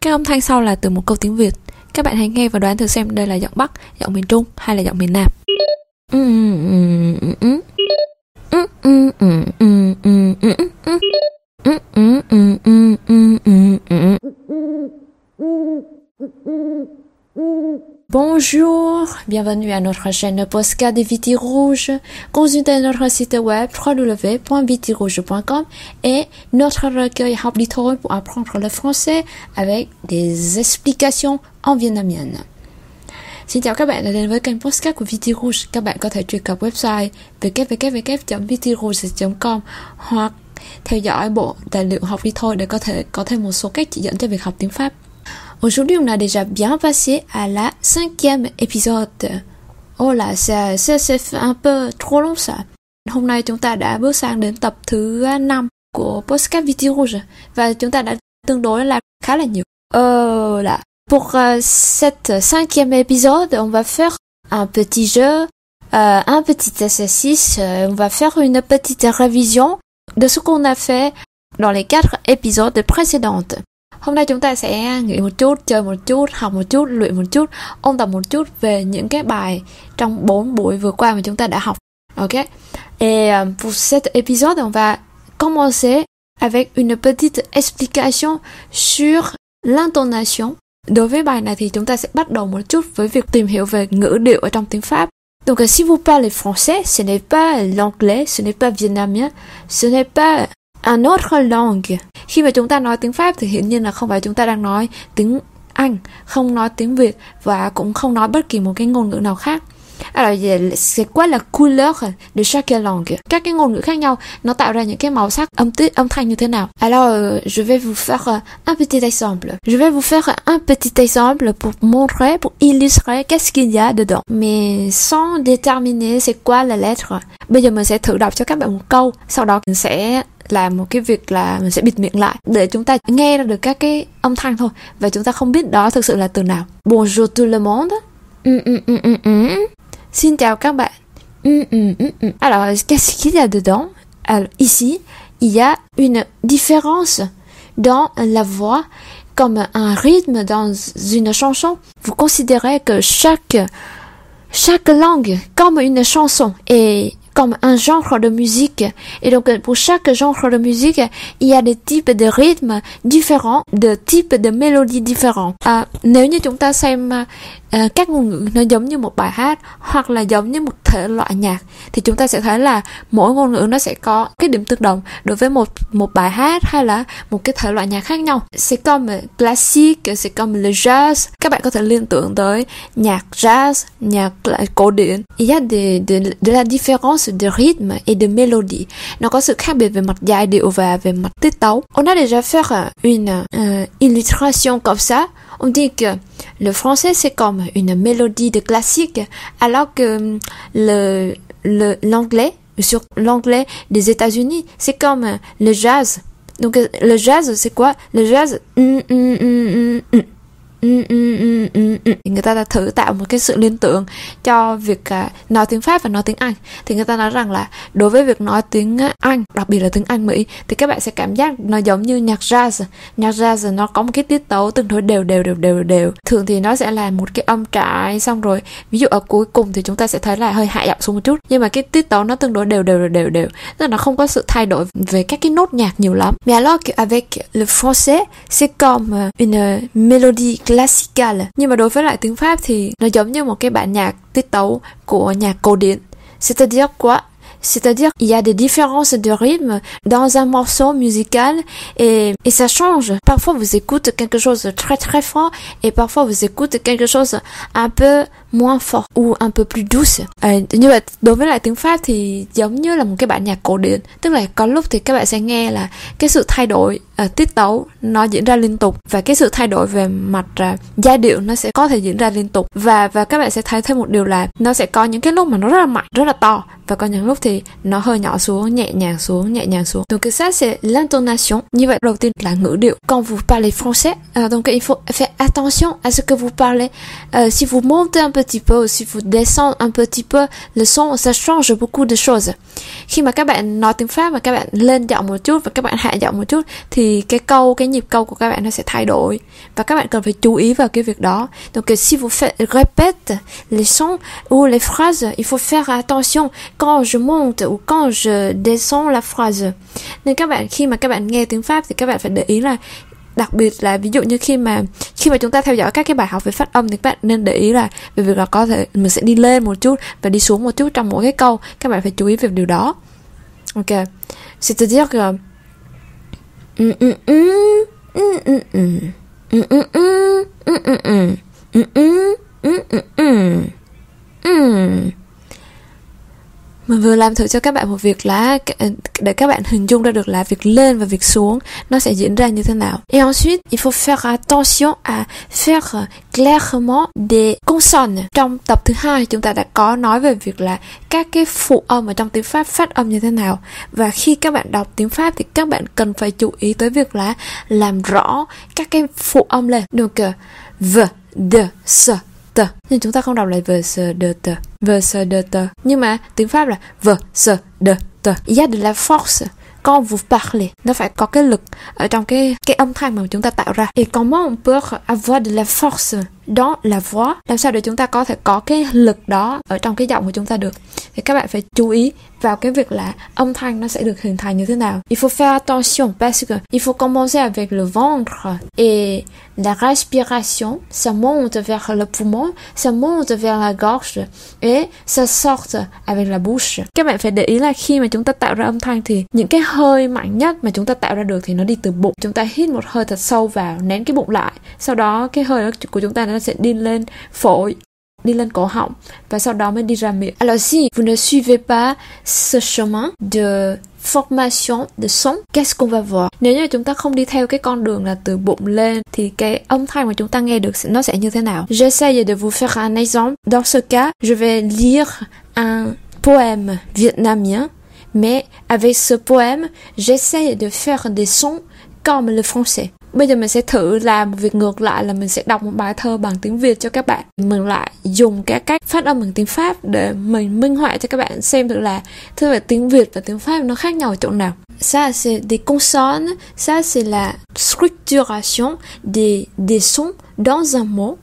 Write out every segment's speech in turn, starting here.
Cái âm thanh sau là từ một câu tiếng Việt. Các bạn hãy nghe và đoán thử xem đây là giọng Bắc, giọng miền Trung hay là giọng miền Nam. Bonjour, bienvenue à notre chaîne podcast de Viti Rouge. Consultez notre site web www.vitirouge.com et notre recueil Học Đi Thôi pour apprendre le français avec des explications en vietnamien. Xin chào các bạn đã đến với kênh podcast của Viti Rouge. Các bạn có thể truy cập website www.vitirouge.com hoặc theo dõi bộ tài liệu Học Đi Thôi để có thể có thêm một số cách chỉ dẫn cho việc học tiếng Pháp. Aujourd'hui, on a déjà bien passé à la 5e épisode. Oh là, c'est un peu trop long ça. Hôm nay chúng ta đã bước sang đến tập thứ 5 của podcast Viti Rouge và chúng ta đã tương đối là khá là nhiều. Oh là. Pour cette 5e épisode, on va faire un petit jeu, un petit exercice. On va faire une petite révision de ce qu'on a fait dans les 4 épisodes précédentes. Hôm nay chúng ta sẽ nghỉ một chút, chơi một chút, học một chút, luyện một chút, ôn tập một chút về những cái bài trong 4 buổi vừa qua mà chúng ta đã học. Ok. Et pour cet épisode, on va commencer avec une petite explication sur l'intonation. Đối với bài này thì chúng ta sẽ bắt đầu một chút với việc tìm hiểu về ngữ điệu ở trong tiếng Pháp. Donc si vous parlez français, ce n'est pas l'anglais, ce n'est pas vietnamien, ce n'est pas un autre langue. Khi mà chúng ta nói tiếng Pháp thì hiển nhiên là không phải chúng ta đang nói tiếng Anh, không nói tiếng Việt và cũng không nói bất kỳ một cái ngôn ngữ nào khác. Alors, c'est quoi la couleur de chaque langue? Các cái ngôn ngữ khác nhau nó tạo ra những cái màu sắc, âm thanh như thế nào? Alors, je vais vous faire un petit exemple. Je vais vous faire un petit exemple pour montrer, pour illustrer qu'est-ce qu'il y a dedans. Mais sans déterminer c'est quoi la lettre. Bây giờ mình sẽ thử đọc cho các bạn một câu, sau đó mình sẽ làm một cái việc là mình sẽ bịt miệng lại để chúng ta nghe ra được các cái âm thanh thôi và chúng ta không biết đó thực sự là từ nào. Bonjour tout le monde. Xin chào các bạn. Alors, qu'est-ce qu'il y a dedans? Alors, ici, il y a une différence dans la voix comme un rythme dans une chanson. Vous considérez que chaque langue comme une chanson et comme un genre de musique. Et donc, pour chaque genre de musique, il y a des types de rythmes différents, des types de mélodies différents. Nếu như chúng ta xem các ngôn ngữ nó giống như một bài hát hoặc là giống như một thể loại nhạc thì chúng ta sẽ thấy là mỗi ngôn ngữ nó sẽ có cái điểm tương đồng đối với một bài hát hay là một cái thể loại nhạc khác nhau. C'est comme classique, c'est comme le jazz. Các bạn có thể liên tưởng tới nhạc jazz, nhạc cổ điển. Il y a de la différence de rythme et de mélodie. Nó có sự khác biệt về mặt giai điệu và về mặt tiết tấu. On a déjà fait une illustration comme ça. On dit que le français c'est comme une mélodie de classique, alors que l'anglais, sur l'anglais des États-Unis, c'est comme le jazz. Donc le jazz c'est quoi? Le jazz. Người ta đã thử tạo một cái sự liên tưởng cho việc nói tiếng Pháp và nói tiếng Anh. Thì người ta nói rằng là đối với việc nói tiếng Anh, đặc biệt là tiếng Anh Mỹ, thì các bạn sẽ cảm giác nó giống như nhạc jazz. Nhạc jazz nó có một cái tiết tấu tương đối đều. Thường thì nó sẽ là một cái âm trải, xong rồi ví dụ ở cuối cùng thì chúng ta sẽ thấy là hơi hạ giọng xuống một chút, nhưng mà cái tiết tấu nó tương đối đều, tức là nó không có sự thay đổi về các cái nốt nhạc nhiều lắm. Mais alors qu'avec le français, c'est comme une mélodie classical. Nhưng mà đối với lại tiếng Pháp thì nó giống như một cái bản nhạc tiết tấu của nhạc cổ điển. C'est-à-dire quoi? C'est-à-dire il y a des différences de rythme dans un morceau musical et ça change. Parfois vous écoutez quelque chose de très très fort et parfois vous écoutez quelque chose un peu moins fort ou un peu plus douce. Như vậy đối với lại tiếng Pháp thì giống như là một cái bản nhạc cổ điển, tức là có lúc thì các bạn sẽ nghe là cái sự thay đổi tiết tấu nó diễn ra liên tục và cái sự thay đổi về mặt giai điệu nó sẽ có thể diễn ra liên tục và các bạn sẽ thấy thêm một điều là nó sẽ có những cái lúc mà nó rất là mạnh, rất là to và có những lúc thì nó hơi nhỏ xuống, nhẹ nhàng xuống. Donc ça c'est l'intonation. Như vậy đầu tiên là ngữ điệu. Quand vous parlez français, donc il faut faire attention à ce que vous parlez. Si vous montez un peu petit peu, si vous descendez un petit peu le son, ça change beaucoup de choses. Khi mà các bạn nói tiếng Pháp mà các bạn lên giọng một chút và các bạn hạ giọng một chút thì cái nhịp câu của các bạn nó sẽ thay đổi, và các bạn cần phải chú ý vào cái việc đó. Donc si vous faites répète les sons ou les phrases, il faut faire attention quand je monte ou quand je descends la phrase. Nên các bạn khi mà các bạn nghe tiếng Pháp thì các bạn phải để ý là, đặc biệt là ví dụ như khi mà chúng ta theo dõi các cái bài học về phát âm thì các bạn nên để ý là về việc là có thể mình sẽ đi lên một chút và đi xuống một chút trong mỗi cái câu, các bạn phải chú ý về điều đó. Ok, c'est-à-dire que mình vừa làm thử cho các bạn một việc là để các bạn hình dung ra được là việc lên và việc xuống nó sẽ diễn ra như thế nào. Et ensuite, il faut faire attention à faire clairement des consonnes. Trong tập thứ 2 chúng ta đã có nói về việc là các cái phụ âm ở trong tiếng Pháp phát âm như thế nào, và khi các bạn đọc tiếng Pháp thì các bạn cần phải chú ý tới việc là làm rõ các cái phụ âm lên. Donc v, d, s, t. Nhưng chúng ta không đọc lại v, s, d, t. V-S-D-T. Nhưng mà tiếng Pháp là V-S-D-T. Il y a de la force quand vous parlez. Nó phải có cái lực ở trong cái âm thanh mà chúng ta tạo ra. Et comment on peut avoir de la force dans la voix? Làm sao để chúng ta có thể có cái lực đó ở trong cái giọng của chúng ta được? Thì các bạn phải chú ý vào cái việc là âm thanh nó sẽ được hình thành như thế nào. Il faut faire attention parce que il faut commencer avec le ventre et la respiration, ça monte vers le poumon, ça monte vers la gorge et ça sort avec la bouche. Các bạn phải để ý là khi mà chúng ta tạo ra âm thanh thì những cái hơi mạnh nhất mà chúng ta tạo ra được thì nó đi từ bụng. Chúng ta hít một hơi thật sâu vào, nén cái bụng lại. Sau đó cái hơi của chúng ta nó sẽ đi lên phổi, đi lên cổ họng và sau đó mới đi ra miệng. Alors si vous ne suivez pas ce chemin de formation de son, qu'est-ce qu'on va voir? Nếu như chúng ta không đi theo cái con đường là từ bụng lên thì cái âm thanh mà chúng ta nghe được nó sẽ như thế nào? J'essaie de vous faire un exemple. Dans ce cas, je vais lire un poème vietnamien, mais avec ce poème, j'essaie de faire des sons comme le français. Bây giờ mình sẽ thử làm việc ngược lại là mình sẽ đọc một bài thơ bằng tiếng Việt cho các bạn. Mình lại dùng các cách phát âm bằng tiếng Pháp để mình minh họa cho các bạn xem được là thưa về tiếng Việt và tiếng Pháp nó khác nhau ở chỗ nào. Ça c'est des consonnes, ça c'est la structuration des sons dans un mot.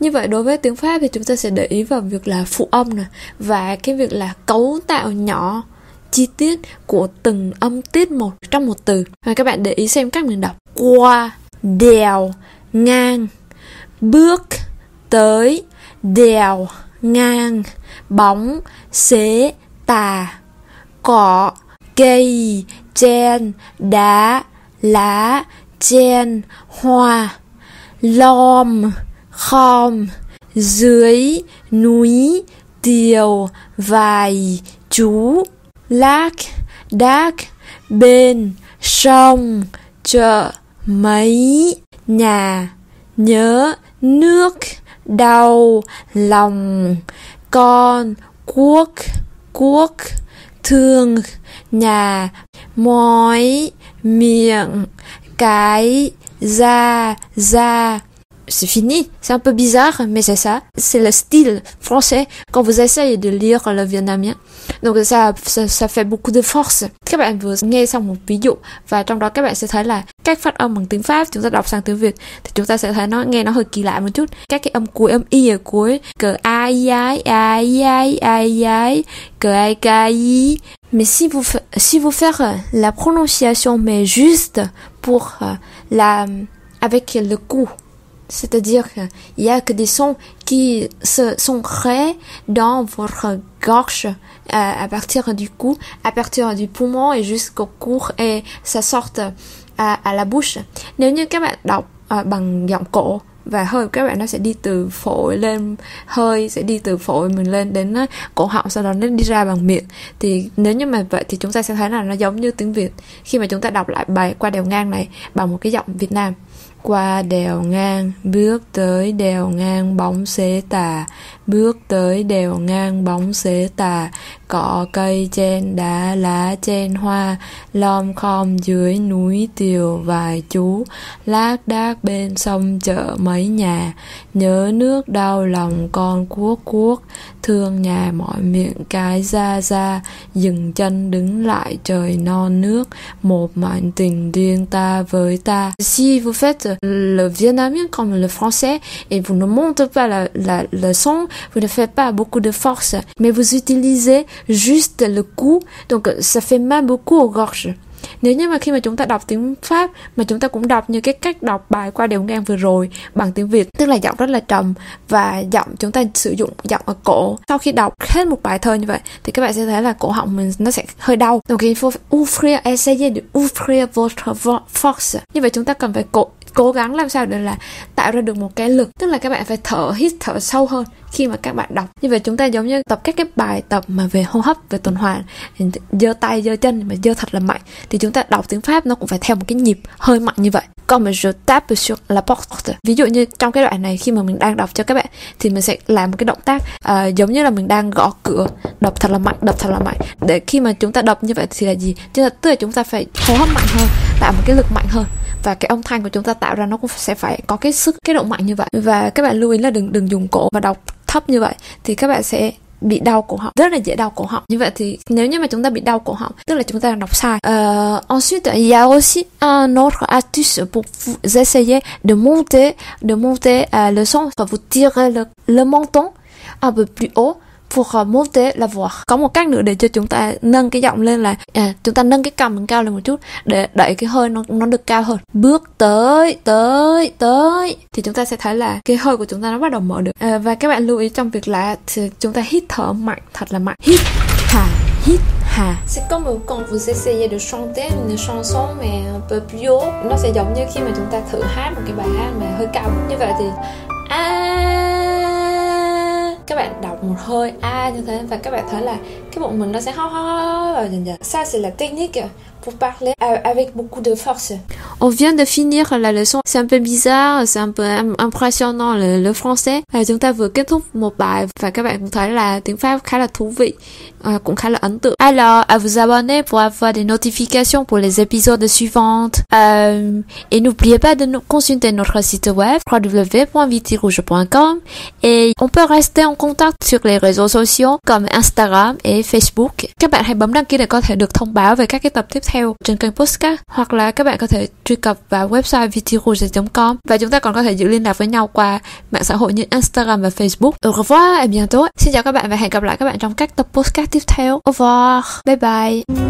Như vậy đối với tiếng Pháp thì chúng ta sẽ để ý vào việc là phụ âm này, và cái việc là cấu tạo nhỏ chi tiết của từng âm tiết một trong một từ. Và các bạn để ý xem cách mình đọc: qua, đèo, ngang, bước, tới, đèo, ngang, bóng, xế, tà, cỏ, cây, chen, đá, lá, chen, hoa, lom, khom, dưới, núi, tiều, vài, chú, lác, đác, bên, sông, chợ, mấy, nhà, nhớ, nước, đau, lòng, con, cuốc, cuốc, thương, nhà, mói, miệng, cái, da, da. C'est fini, c'est un peu bizarre, mais c'est ça. C'est le style français quand vous essayez de lire le vietnamien. Donc ça fait beaucoup de force. Các bạn vừa nghe xong một ví dụ và trong đó các bạn sẽ thấy là cách phát âm bằng tiếng Pháp chúng ta đọc sang tiếng Việt thì chúng ta sẽ thấy nó nghe nó hơi kỳ lạ một chút. Các cái âm cuối, âm y ở cuối, cờ ai ai, cờ ai cay. Mais si vous faites la prononciation mais juste pour la avec le cou. C'est-à-dire qu'il n'y a que des sons qui se sont créés dans votre gorge à partir du cou, à partir du poumon et jusqu'au cou et ça sort à la bouche. Nếu như các bạn đọc bằng giọng cổ và hơi các bạn nó sẽ đi từ phổi lên, hơi sẽ đi từ phổi mình lên đến cổ họng, sau đó nó đi ra bằng miệng. Thì nếu như mà vậy thì chúng ta sẽ thấy là nó giống như tiếng Việt khi mà chúng ta đọc lại bài qua đèo ngang này bằng một cái giọng Việt Nam. Qua đèo ngang, bước tới đèo ngang bóng xế tà, bước tới đèo ngang bóng xế tà, cỏ cây trên đá lá trên hoa, lom khom dưới núi tiều vài chú, lác đác bên sông chợ mấy nhà, nhớ nước đau lòng con cuốc cuốc, thương nhà mỏi miệng cái ra ra, dừng chân đứng lại trời non nước, một mảnh tình riêng ta với ta. Si vous faites le vietnamien comme le français et vous ne montez pas la leçon, vous ne faites pas beaucoup de force, mais vous utilisez juste le cou, donc ça fait mal beaucoup aux gorges. Nếu như mà khi mà chúng ta đọc tiếng Pháp mà chúng ta cũng đọc như cái cách đọc bài qua đèo ngang vừa rồi bằng tiếng Việt, tức là giọng rất là trầm và giọng chúng ta sử dụng giọng ở cổ. Sau khi đọc hết một bài thơ như vậy thì các bạn sẽ thấy là cổ họng mình nó sẽ hơi đau. Donc il faut ouvrir, essayer de ouvrir votre force. Như vậy chúng ta cần phải cố gắng làm sao để là tạo ra được một cái lực, tức là các bạn phải thở, hít thở sâu hơn khi mà các bạn đọc. Như vậy chúng ta giống như tập các cái bài tập mà về hô hấp, về tuần hoàn, giơ tay giơ chân mà giơ thật là mạnh, thì chúng ta đọc tiếng Pháp nó cũng phải theo một cái nhịp hơi mạnh như vậy. Comme je tape sur la porte. Ví dụ như trong cái đoạn này khi mà mình đang đọc cho các bạn thì mình sẽ làm một cái động tác giống như là mình đang gõ cửa, đập thật là mạnh, đập thật là mạnh. Để khi mà chúng ta đọc như vậy thì là gì? Tức là chúng ta phải hô hấp mạnh hơn, tạo một cái lực mạnh hơn, và cái âm thanh của chúng ta tạo ra nó cũng sẽ phải có cái sức, cái độ mạnh như vậy. Và các bạn lưu ý là đừng dùng cổ và đọc thấp như vậy thì các bạn sẽ bị đau cổ họng, rất là dễ đau cổ họng. Như vậy thì nếu như mà chúng ta bị đau cổ họng tức là chúng ta đang đọc sai. Ensuite il y a aussi un autre astuce pour vous essayer de monter le son, vous tirez le menton un peu plus haut pour monter la voix. Có một cách nữa để cho chúng ta nâng cái giọng lên là chúng ta nâng cái cằm mình cao lên một chút để đẩy cái hơi nó được cao hơn. Bước tới thì chúng ta sẽ thấy là cái hơi của chúng ta nó bắt đầu mở được. Và các bạn lưu ý trong việc là chúng ta hít thở mạnh, thật là mạnh. Hít hà. C'est comme quand vous essayez de chanter une chanson mais un peu plus haut. Nó sẽ giống như khi mà chúng ta thử hát một cái bài hát mà hơi cao. Như vậy thì các bạn đọc một hơi như thế và các bạn thấy là cái bụng mình nó sẽ ho vào dần dần. Ça c'est la technique pour parler avec beaucoup de force. On vient de finir la leçon. C'est un peu bizarre, c'est un peu impressionnant le français. Chúng ta vừa kết thúc một bài và các bạn cũng thấy là tiếng Pháp khá là thú vị, cũng khá là ấn tượng. Alors, à vous abonner pour avoir des notifications pour les épisodes suivants. Et n'oubliez pas de consulter notre site web www.vitirouge.com et on peut rester en contact sur les réseaux sociaux comme Instagram et Facebook. Các bạn hãy bấm đăng ký để có thể được thông báo về các cái tập tiếp theo trên kênh podcast, hoặc là các bạn có thể truy cập vào website vitirouge.com và chúng ta còn có thể giữ liên lạc với nhau qua mạng xã hội như Instagram và Facebook. Au revoir et bientôt. Xin chào các bạn và hẹn gặp lại các bạn trong các tập podcast tiếp theo. Au revoir. Bye bye.